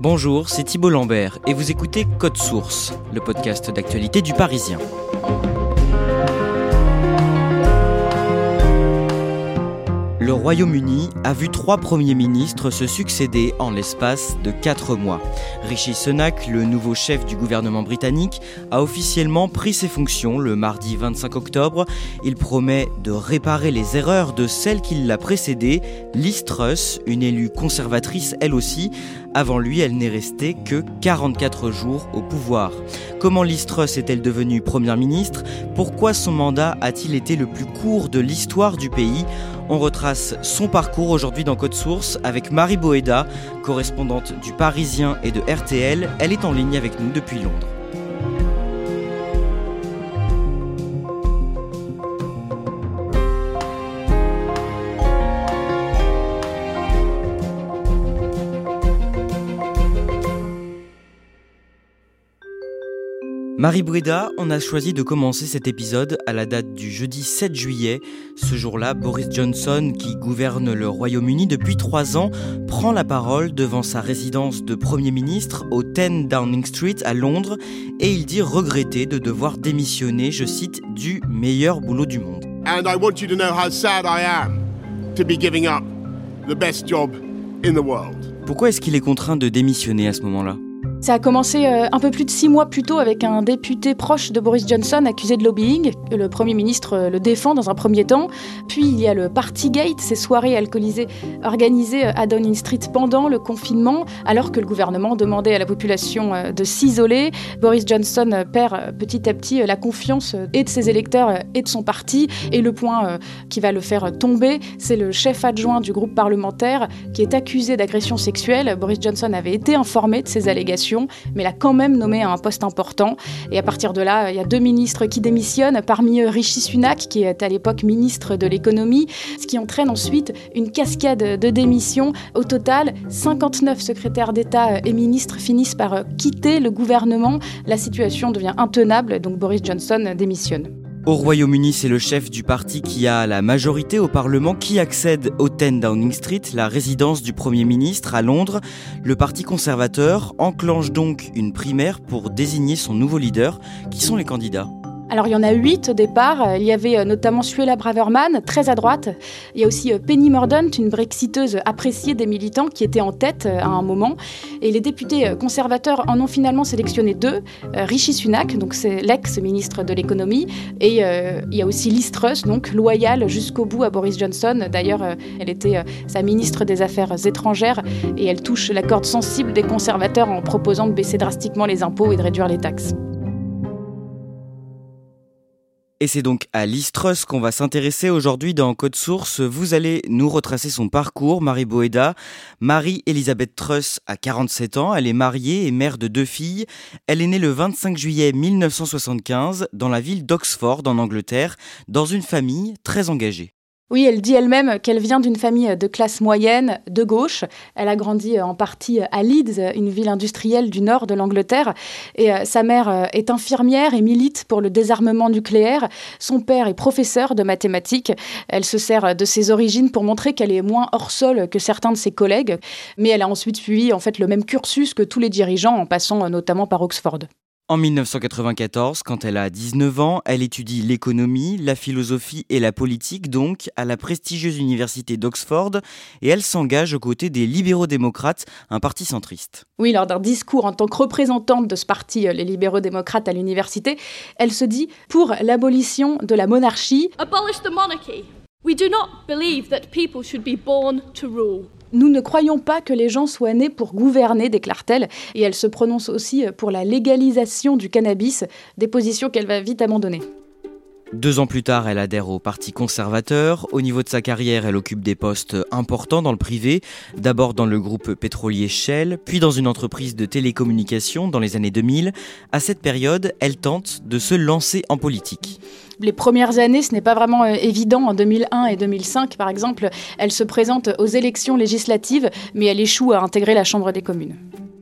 Bonjour, c'est Thibault Lambert et vous écoutez Code Source, le podcast d'actualité du Parisien. Le Royaume-Uni a vu 3 premiers ministres se succéder en l'espace de 4 mois. Rishi Sunak, le nouveau chef du gouvernement britannique, a officiellement pris ses fonctions le mardi 25 octobre. Il promet de réparer les erreurs de celle qui l'a précédée, Liz Truss, une élue conservatrice elle aussi. Avant lui, elle n'est restée que 44 jours au pouvoir. Comment Liz Truss est-elle devenue première ministre ? Pourquoi son mandat a-t-il été le plus court de l'histoire du pays ? On retrace son parcours aujourd'hui dans Code Source avec Marie Boéda, correspondante du Parisien et de RTL. Elle est en ligne avec nous depuis Londres. Marie Boéda, on a choisi de commencer cet épisode à la date du jeudi 7 juillet. Ce jour-là, Boris Johnson, qui gouverne le Royaume-Uni depuis 3 ans, prend la parole devant sa résidence de Premier ministre au 10 Downing Street à Londres et il dit regretter de devoir démissionner, je cite, du meilleur boulot du monde. And I want you to know how sad I am to be giving up the best job in the world. Pourquoi est-ce qu'il est contraint de démissionner à ce moment-là ? Ça a commencé un peu plus de 6 mois plus tôt avec un député proche de Boris Johnson accusé de lobbying. Le Premier ministre le défend dans un premier temps. Puis il y a le Partygate, ces soirées alcoolisées organisées à Downing Street pendant le confinement, alors que le gouvernement demandait à la population de s'isoler. Boris Johnson perd petit à petit la confiance et de ses électeurs et de son parti. Et le point qui va le faire tomber, c'est le chef adjoint du groupe parlementaire qui est accusé d'agression sexuelle. Boris Johnson avait été informé de ces allégations, mais l'a quand même nommé à un poste important. Et à partir de là, il y a 2 ministres qui démissionnent, parmi eux Rishi Sunak, qui est à l'époque ministre de l'économie, ce qui entraîne ensuite une cascade de démissions. Au total, 59 secrétaires d'État et ministres finissent par quitter le gouvernement. La situation devient intenable, donc Boris Johnson démissionne. Au Royaume-Uni, c'est le chef du parti qui a la majorité au Parlement qui accède au 10 Downing Street, la résidence du Premier ministre à Londres. Le parti conservateur enclenche donc une primaire pour désigner son nouveau leader. Qui sont les candidats ? Alors il y en a 8 au départ, il y avait notamment Suella Braverman, très à droite. Il y a aussi Penny Mordant, une brexiteuse appréciée des militants qui était en tête à un moment. Et les députés conservateurs en ont finalement sélectionné 2, Rishi Sunak, donc c'est l'ex-ministre de l'économie, et il y a aussi Liz Truss, donc loyale jusqu'au bout à Boris Johnson. D'ailleurs, elle était sa ministre des Affaires étrangères et elle touche la corde sensible des conservateurs en proposant de baisser drastiquement les impôts et de réduire les taxes. Et c'est donc à Liz Truss qu'on va s'intéresser aujourd'hui dans Code Source. Vous allez nous retracer son parcours, Marie Boéda. Marie-Elisabeth Truss a 47 ans, elle est mariée et mère de 2 filles. Elle est née le 25 juillet 1975 dans la ville d'Oxford en Angleterre, dans une famille très engagée. Oui, elle dit elle-même qu'elle vient d'une famille de classe moyenne, de gauche. Elle a grandi en partie à Leeds, une ville industrielle du nord de l'Angleterre. Et sa mère est infirmière et milite pour le désarmement nucléaire. Son père est professeur de mathématiques. Elle se sert de ses origines pour montrer qu'elle est moins hors-sol que certains de ses collègues. Mais elle a ensuite suivi le même cursus que tous les dirigeants, en passant notamment par Oxford. En 1994, quand elle a 19 ans, elle étudie l'économie, la philosophie et la politique, donc, à la prestigieuse université d'Oxford, et elle s'engage aux côtés des libéraux-démocrates, un parti centriste. Oui, lors d'un discours en tant que représentante de ce parti, les libéraux-démocrates à l'université, elle se dit pour l'abolition de la monarchie. Abolish the monarchy. We do not believe that people should be born to rule. Nous ne croyons pas que les gens soient nés pour gouverner, déclare-t-elle. Et elle se prononce aussi pour la légalisation du cannabis, des positions qu'elle va vite abandonner. 2 ans plus tard, elle adhère au Parti conservateur. Au niveau de sa carrière, elle occupe des postes importants dans le privé. D'abord dans le groupe pétrolier Shell, puis dans une entreprise de télécommunications dans les années 2000. À cette période, elle tente de se lancer en politique. Les premières années, ce n'est pas vraiment évident. En 2001 et 2005, par exemple, elle se présente aux élections législatives, mais elle échoue à intégrer la Chambre des communes.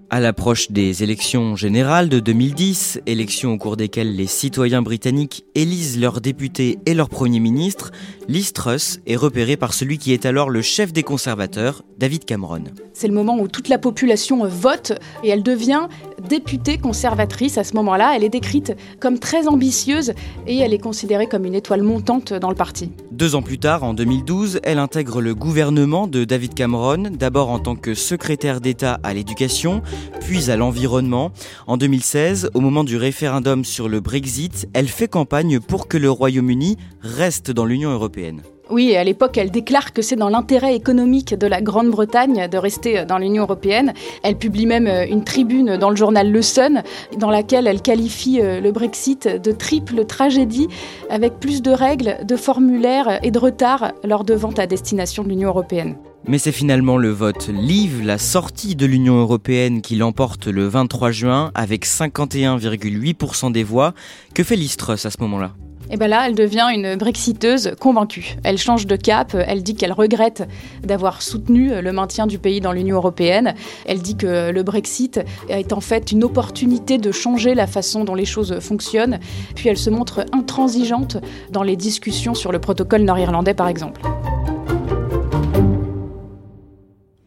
À l'approche des élections générales de 2010, élections au cours desquelles les citoyens britanniques élisent leurs députés et leur Premier ministre, Liz Truss est repérée par celui qui est alors le chef des conservateurs, David Cameron. C'est le moment où toute la population vote et elle devient députée conservatrice à ce moment-là. Elle est décrite comme très ambitieuse et elle est considérée comme une étoile montante dans le parti. 2 ans plus tard, en 2012, elle intègre le gouvernement de David Cameron, d'abord en tant que secrétaire d'État à l'éducation, puis à l'environnement. En 2016, au moment du référendum sur le Brexit, elle fait campagne pour que le Royaume-Uni reste dans l'Union européenne. Oui, à l'époque, elle déclare que c'est dans l'intérêt économique de la Grande-Bretagne de rester dans l'Union européenne. Elle publie même une tribune dans le journal Le Sun, dans laquelle elle qualifie le Brexit de triple tragédie, avec plus de règles, de formulaires et de retards lors de ventes à destination de l'Union européenne. Mais c'est finalement le vote Leave, la sortie de l'Union européenne, qui l'emporte le 23 juin avec 51,8% des voix. Que fait Liz Truss à ce moment-là ? Et bien là, elle devient une brexiteuse convaincue. Elle change de cap, elle dit qu'elle regrette d'avoir soutenu le maintien du pays dans l'Union européenne. Elle dit que le Brexit est en fait une opportunité de changer la façon dont les choses fonctionnent. Puis elle se montre intransigeante dans les discussions sur le protocole nord-irlandais, par exemple.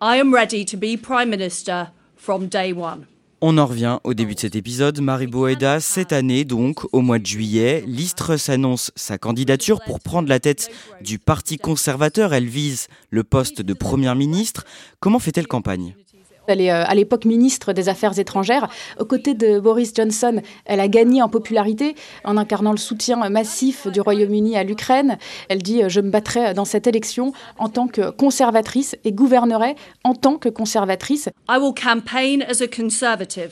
I am ready to be Prime Minister from day one. On en revient au début de cet épisode. Marie Boéda, cette année donc, au mois de juillet, Liz Truss annonce sa candidature pour prendre la tête du Parti conservateur. Elle vise le poste de Première ministre. Comment fait-elle campagne ? Elle est à l'époque ministre des Affaires étrangères. Aux côtés de Boris Johnson, elle a gagné en popularité en incarnant le soutien massif du Royaume-Uni à l'Ukraine. Elle dit « Je me battrai dans cette élection en tant que conservatrice et gouvernerai en tant que conservatrice. » I will campaign as a conservative.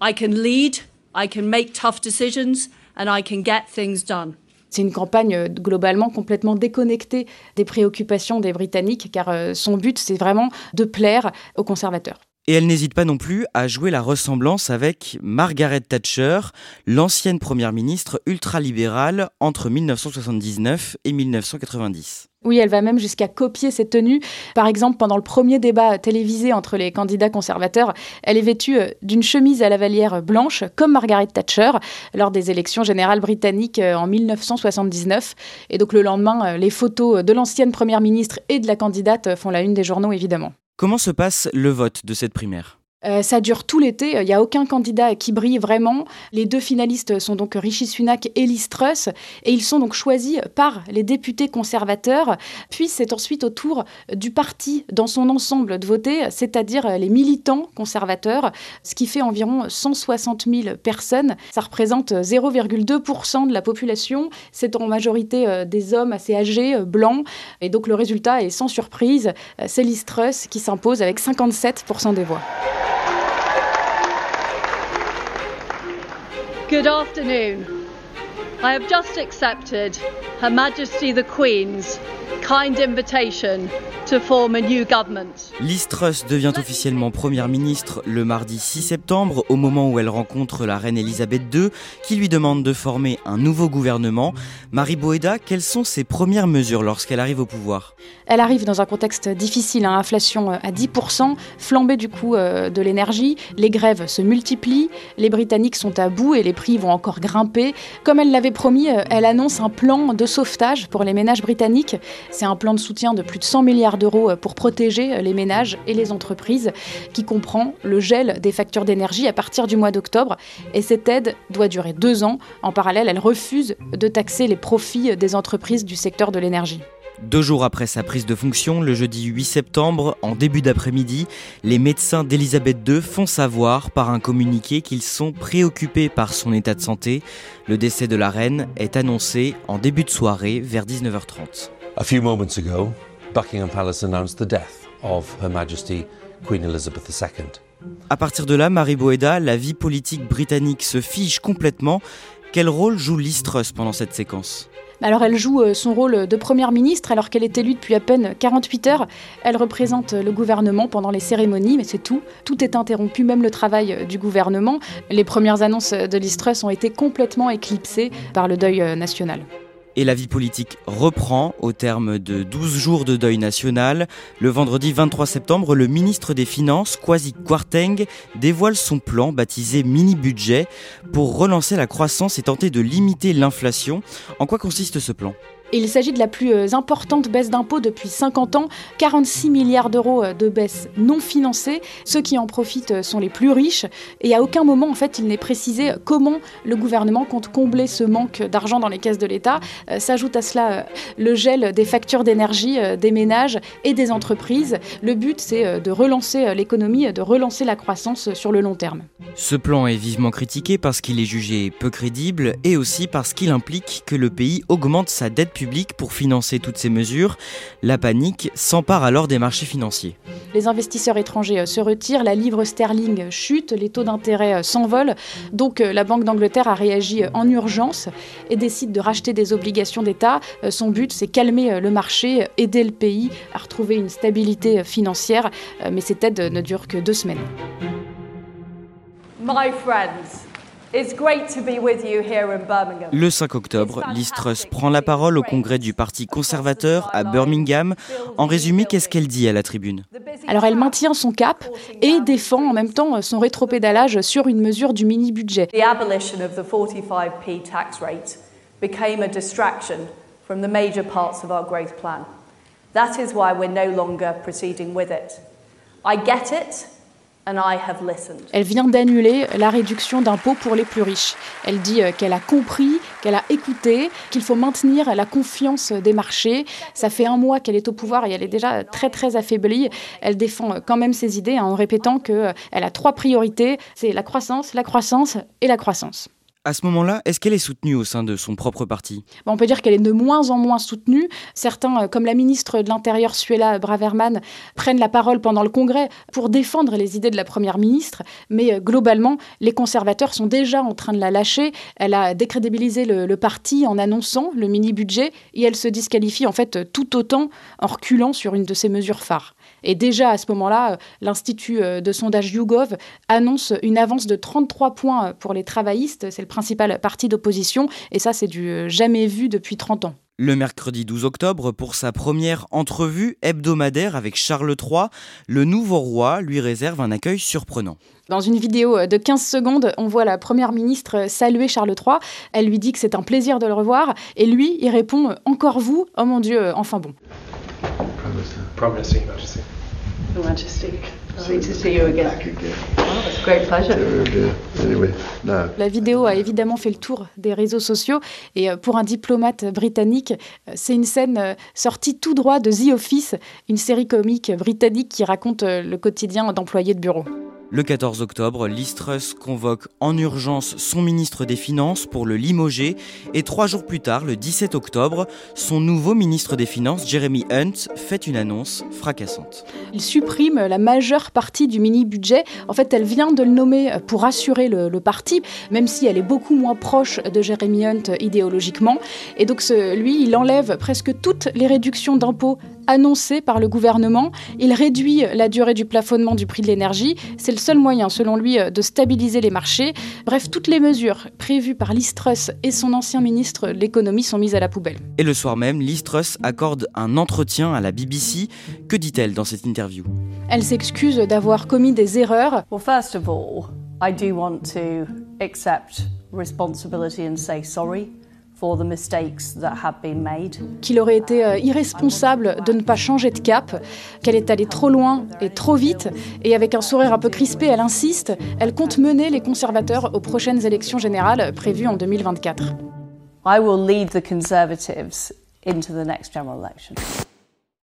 I can lead, I can make tough decisions and I can get things done. C'est une campagne globalement complètement déconnectée des préoccupations des Britanniques, car son but, c'est vraiment de plaire aux conservateurs. Et elle n'hésite pas non plus à jouer la ressemblance avec Margaret Thatcher, l'ancienne première ministre ultralibérale entre 1979 et 1990. Oui, elle va même jusqu'à copier ses tenues. Par exemple, pendant le premier débat télévisé entre les candidats conservateurs, elle est vêtue d'une chemise à lavallière blanche, comme Margaret Thatcher, lors des élections générales britanniques en 1979. Et donc le lendemain, les photos de l'ancienne première ministre et de la candidate font la une des journaux, évidemment. Comment se passe le vote de cette primaire ? Ça dure tout l'été, il n'y a aucun candidat qui brille vraiment. Les deux finalistes sont donc Rishi Sunak et Liz Truss, et ils sont donc choisis par les députés conservateurs. Puis c'est ensuite au tour du parti dans son ensemble de voter, c'est-à-dire les militants conservateurs, ce qui fait environ 160 000 personnes. Ça représente 0,2% de la population, c'est en majorité des hommes assez âgés, blancs, et donc le résultat est sans surprise, c'est Liz Truss qui s'impose avec 57% des voix. Good afternoon. I have just accepted Her Majesty the Queen's kind invitation to form a new government. Liz Truss devient officiellement première ministre le mardi 6 septembre, au moment où elle rencontre la reine Elisabeth II, qui lui demande de former un nouveau gouvernement. Marie Boéda, quelles sont ses premières mesures lorsqu'elle arrive au pouvoir ? Elle arrive dans un contexte difficile, hein, inflation à 10%, flambée du coût de l'énergie, les grèves se multiplient, les Britanniques sont à bout et les prix vont encore grimper. Comme elle l'avait l'avait promis, elle annonce un plan de sauvetage pour les ménages britanniques. C'est un plan de soutien de plus de 100 milliards d'euros pour protéger les ménages et les entreprises, qui comprend le gel des factures d'énergie à partir du mois d'octobre. Et cette aide doit durer 2 ans. En parallèle, elle refuse de taxer les profits des entreprises du secteur de l'énergie. 2 jours après sa prise de fonction, le jeudi 8 septembre, en début d'après-midi, les médecins d'Elisabeth II font savoir par un communiqué qu'ils sont préoccupés par son état de santé. Le décès de la reine est annoncé en début de soirée vers 19h30. A few moments ago, Buckingham Palace announced the death of Her Majesty Queen Elizabeth II. À partir de là, Marie Boéda, la vie politique britannique se fige complètement. Quel rôle joue Liz Truss pendant cette séquence ? Alors elle joue son rôle de première ministre alors qu'elle est élue depuis à peine 48 heures. Elle représente le gouvernement pendant les cérémonies, mais c'est tout. Tout est interrompu, même le travail du gouvernement. Les premières annonces de Liz Truss ont été complètement éclipsées par le deuil national. Et la vie politique reprend au terme de 12 jours de deuil national. Le vendredi 23 septembre, le ministre des Finances, Kwasi Kwarteng, dévoile son plan baptisé Mini-Budget pour relancer la croissance et tenter de limiter l'inflation. En quoi consiste ce plan ? Il s'agit de la plus importante baisse d'impôts depuis 50 ans, 46 milliards d'euros de baisse non financée. Ceux qui en profitent sont les plus riches. Et à aucun moment, en fait, il n'est précisé comment le gouvernement compte combler ce manque d'argent dans les caisses de l'État. S'ajoute à cela le gel des factures d'énergie des ménages et des entreprises. Le but, c'est de relancer l'économie, de relancer la croissance sur le long terme. Ce plan est vivement critiqué parce qu'il est jugé peu crédible et aussi parce qu'il implique que le pays augmente sa dette public pour financer toutes ces mesures. La panique s'empare alors des marchés financiers. Les investisseurs étrangers se retirent, la livre sterling chute, les taux d'intérêt s'envolent. Donc la Banque d'Angleterre a réagi en urgence et décide de racheter des obligations d'État. Son but, c'est calmer le marché, aider le pays à retrouver une stabilité financière. Mais cette aide ne dure que 2 semaines. My friends. It's great to be with you here in Birmingham. Le 5 octobre, Liz Truss prend la parole au congrès du Parti conservateur à Birmingham. En résumé, qu'est-ce qu'elle dit à la tribune ? Alors elle maintient son cap et défend en même temps son rétropédalage sur une mesure du mini-budget. The abolition of the 45p tax rate became a distraction from the major parts of our growth plan. That is why we're no longer proceeding with it. I get it. Elle vient d'annuler la réduction d'impôts pour les plus riches. Elle dit qu'elle a compris, qu'elle a écouté, qu'il faut maintenir la confiance des marchés. Ça fait 1 mois qu'elle est au pouvoir et elle est déjà très très affaiblie. Elle défend quand même ses idées en répétant qu'elle a 3 priorités. C'est la croissance et la croissance. À ce moment-là, est-ce qu'elle est soutenue au sein de son propre parti ? On peut dire qu'elle est de moins en moins soutenue. Certains, comme la ministre de l'Intérieur Suella Braverman, prennent la parole pendant le Congrès pour défendre les idées de la Première ministre. Mais globalement, les conservateurs sont déjà en train de la lâcher. Elle a décrédibilisé le parti en annonçant le mini-budget et elle se disqualifie en fait tout autant en reculant sur une de ses mesures phares. Et déjà, à ce moment-là, l'Institut de sondage YouGov annonce une avance de 33 points pour les travaillistes. C'est le principal parti d'opposition. Et ça, c'est du jamais vu depuis 30 ans. Le mercredi 12 octobre, pour sa première entrevue hebdomadaire avec Charles III, le nouveau roi lui réserve un accueil surprenant. Dans une vidéo de 15 secondes, on voit la première ministre saluer Charles III. Elle lui dit que c'est un plaisir de le revoir. Et lui, il répond « Encore vous ? Oh mon Dieu, enfin bon ». Prime Minister, Your Majesty. Your Majesty, lovely to see you again. Oh, it's a great pleasure. Anyway, no. La vidéo a évidemment fait le tour des réseaux sociaux et pour un diplomate britannique, c'est une scène sortie tout droit de The Office, une série comique britannique qui raconte le quotidien d'employés de bureau. Le 14 octobre, Liz Truss convoque en urgence son ministre des Finances pour le limoger et 3 jours plus tard, le 17 octobre, son nouveau ministre des Finances, Jeremy Hunt, fait une annonce fracassante. Il supprime la majeure partie du mini-budget. En fait, elle vient de le nommer pour rassurer le parti, même si elle est beaucoup moins proche de Jeremy Hunt idéologiquement. Et donc, lui, il enlève presque toutes les réductions d'impôts annoncé par le gouvernement. Il réduit la durée du plafonnement du prix de l'énergie. C'est le seul moyen, selon lui, de stabiliser les marchés. Bref, toutes les mesures prévues par Liz Truss et son ancien ministre de l'économie sont mises à la poubelle. Et le soir même, Liz Truss accorde un entretien à la BBC. Que dit-elle dans cette interview ? Elle s'excuse d'avoir commis des erreurs. Well, first of all, I do want to accept responsibility and say sorry Qu'il aurait été irresponsable de ne pas changer de cap, qu'elle est allée trop loin et trop vite, et avec un sourire un peu crispé, elle insiste, elle compte mener les conservateurs aux prochaines élections générales prévues en 2024.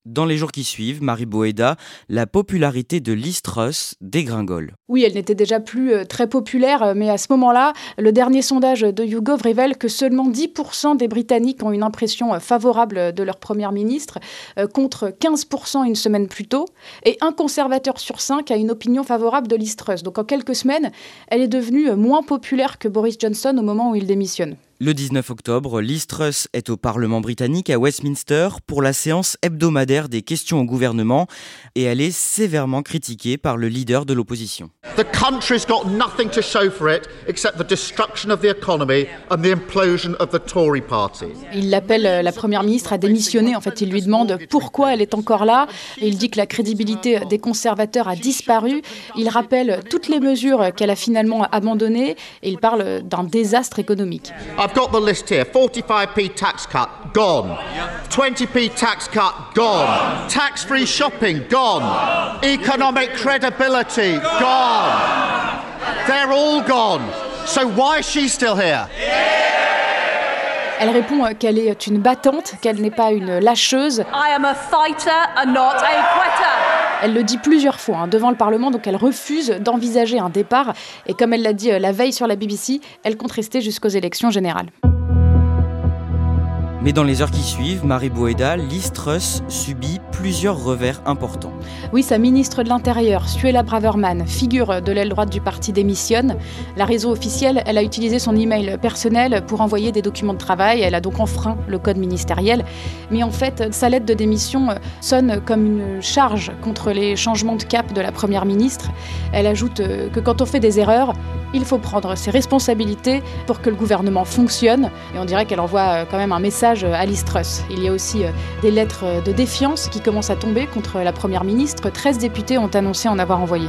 Dans les jours qui suivent, Marie Boéda, la popularité de Liz Truss dégringole. Oui, elle n'était déjà plus très populaire, mais à ce moment-là, le dernier sondage de YouGov révèle que seulement 10% des Britanniques ont une impression favorable de leur première ministre, contre 15% une semaine plus tôt, et un conservateur sur 5 a une opinion favorable de Liz Truss. Donc en quelques semaines, elle est devenue moins populaire que Boris Johnson au moment où il démissionne. Le 19 octobre, Liz Truss est au Parlement britannique à Westminster pour la séance hebdomadaire des questions au gouvernement et elle est sévèrement critiquée par le leader de l'opposition. The country's got nothing to show for it except the destruction of the economy and the implosion of the Tory party. Il l'appelle la première ministre à démissionner. En fait, il lui demande pourquoi elle est encore là. Il dit que la crédibilité des conservateurs a disparu. Il rappelle toutes les mesures qu'elle a finalement abandonnées et il parle d'un désastre économique. I've got the list here. 45p tax cut, gone. 20p tax cut, gone. Tax-free shopping, gone. Economic credibility, gone. They're all gone. So why is she still here? Elle répond qu'elle est une battante, qu'elle n'est pas une lâcheuse. I am a fighter and not a quitter. Elle le dit plusieurs fois devant le Parlement, donc elle refuse d'envisager un départ. Et comme elle l'a dit la veille sur la BBC, elle compte rester jusqu'aux élections générales. Mais dans les heures qui suivent, Marie Boéda, Liz Truss subit plusieurs revers importants. Oui, sa ministre de l'Intérieur, Suella Braverman, figure de l'aile droite du parti, démissionne. La raison officielle, elle a utilisé son email personnel pour envoyer des documents de travail. Elle a donc enfreint le code ministériel. Mais en fait, sa lettre de démission sonne comme une charge contre les changements de cap de la première ministre. Elle ajoute que quand on fait des erreurs, il faut prendre ses responsabilités pour que le gouvernement fonctionne. Et on dirait qu'elle envoie quand même un message à Liz Truss. Il y a aussi des lettres de défiance qui commencent à tomber contre la Première ministre. 13 députés ont annoncé en avoir envoyé.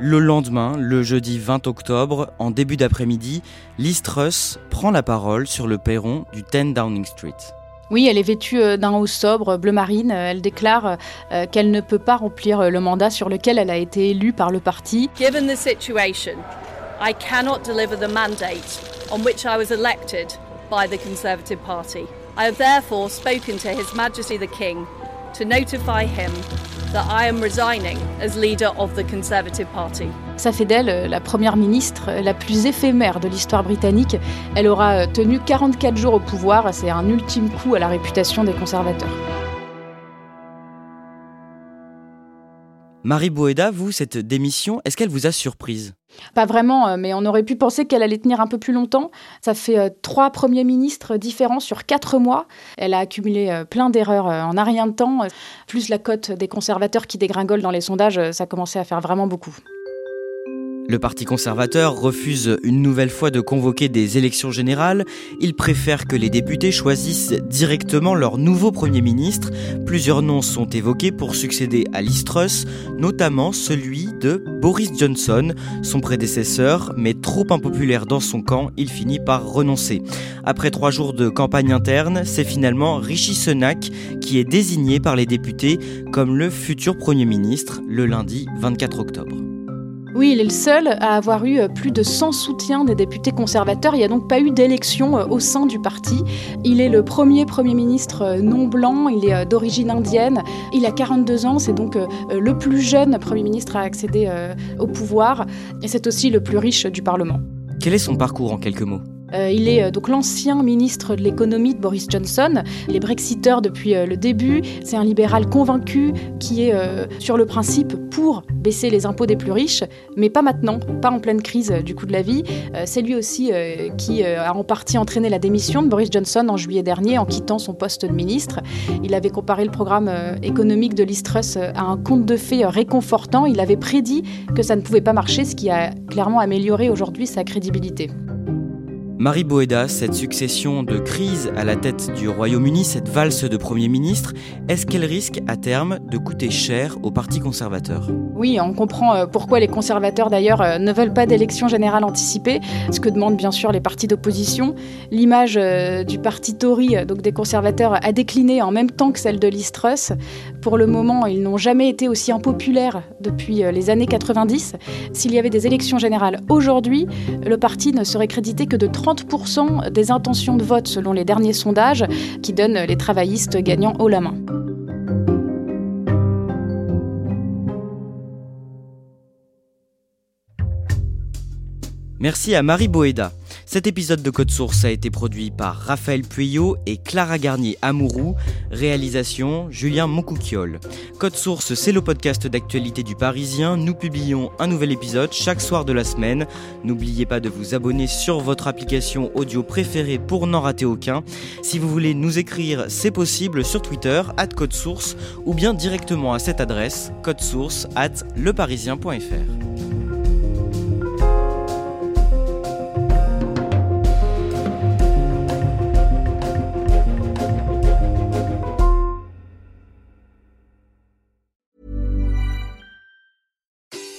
Le lendemain, le jeudi 20 octobre, en début d'après-midi, Liz Truss prend la parole sur le perron du 10 Downing Street. Oui, elle est vêtue d'un haut sobre, bleu marine. Elle déclare qu'elle ne peut pas remplir le mandat sur lequel elle a été élue par le parti. Given the situation, I cannot deliver the mandate on which I was elected by the Conservative Party. I have therefore spoken to His Majesty the King to notify him that I am resigning as leader of the Conservative Party. Ça fait d'elle la première ministre la plus éphémère de l'histoire britannique. Elle aura tenu 44 jours au pouvoir. C'est un ultime coup à la réputation des conservateurs. Marie Boéda, vous, cette démission, est-ce qu'elle vous a surprise ? Pas vraiment, mais on aurait pu penser qu'elle allait tenir un peu plus longtemps. Ça fait 3 premiers ministres différents sur 4 mois. Elle a accumulé plein d'erreurs en un rien de temps. Plus la cote des conservateurs qui dégringole dans les sondages, ça commençait à faire vraiment beaucoup. Le Parti conservateur refuse une nouvelle fois de convoquer des élections générales. Il préfère que les députés choisissent directement leur nouveau Premier ministre. Plusieurs noms sont évoqués pour succéder à Liz Truss, notamment celui de Boris Johnson, son prédécesseur, mais trop impopulaire dans son camp, il finit par renoncer. Après 3 jours de campagne interne, c'est finalement Rishi Sunak qui est désigné par les députés comme le futur Premier ministre le lundi 24 octobre. Oui, il est le seul à avoir eu plus de 100 soutiens des députés conservateurs. Il n'y a donc pas eu d'élection au sein du parti. Il est le premier Premier ministre non blanc, il est d'origine indienne. Il a 42 ans, c'est donc le plus jeune Premier ministre à accéder au pouvoir. Et c'est aussi le plus riche du Parlement. Quel est son parcours en quelques mots ? Il est donc l'ancien ministre de l'économie de Boris Johnson. Il est brexiteur depuis le début. C'est un libéral convaincu qui est sur le principe pour baisser les impôts des plus riches, mais pas maintenant, pas en pleine crise du coût de la vie. C'est lui aussi qui a en partie entraîné la démission de Boris Johnson en juillet dernier en quittant son poste de ministre. Il avait comparé le programme économique de Liz Truss à un conte de fées réconfortant. Il avait prédit que ça ne pouvait pas marcher, ce qui a clairement amélioré aujourd'hui sa crédibilité. Marie Boéda, cette succession de crises à la tête du Royaume-Uni, cette valse de Premier ministre, est-ce qu'elle risque à terme de coûter cher au Parti conservateur ? Oui, on comprend pourquoi les conservateurs d'ailleurs ne veulent pas d'élection générale anticipée, ce que demandent bien sûr les partis d'opposition. L'image du parti Tory, donc des conservateurs, a décliné en même temps que celle de Liz Truss. Pour le moment, ils n'ont jamais été aussi impopulaires depuis les années 90. S'il y avait des élections générales aujourd'hui, le parti ne serait crédité que de 30% des intentions de vote selon les derniers sondages qui donnent les travaillistes gagnants haut la main. Merci à Marie Boéda. Cet épisode de Code Source a été produit par Raphaël Pueyo et Clara Garnier-Amouroux. Réalisation, Julien Moncouquiol. Code Source, c'est le podcast d'actualité du Parisien. Nous publions un nouvel épisode chaque soir de la semaine. N'oubliez pas de vous abonner sur votre application audio préférée pour n'en rater aucun. Si vous voulez nous écrire, c'est possible sur Twitter, @codesource, ou bien directement à cette adresse, codesource@leparisien.fr.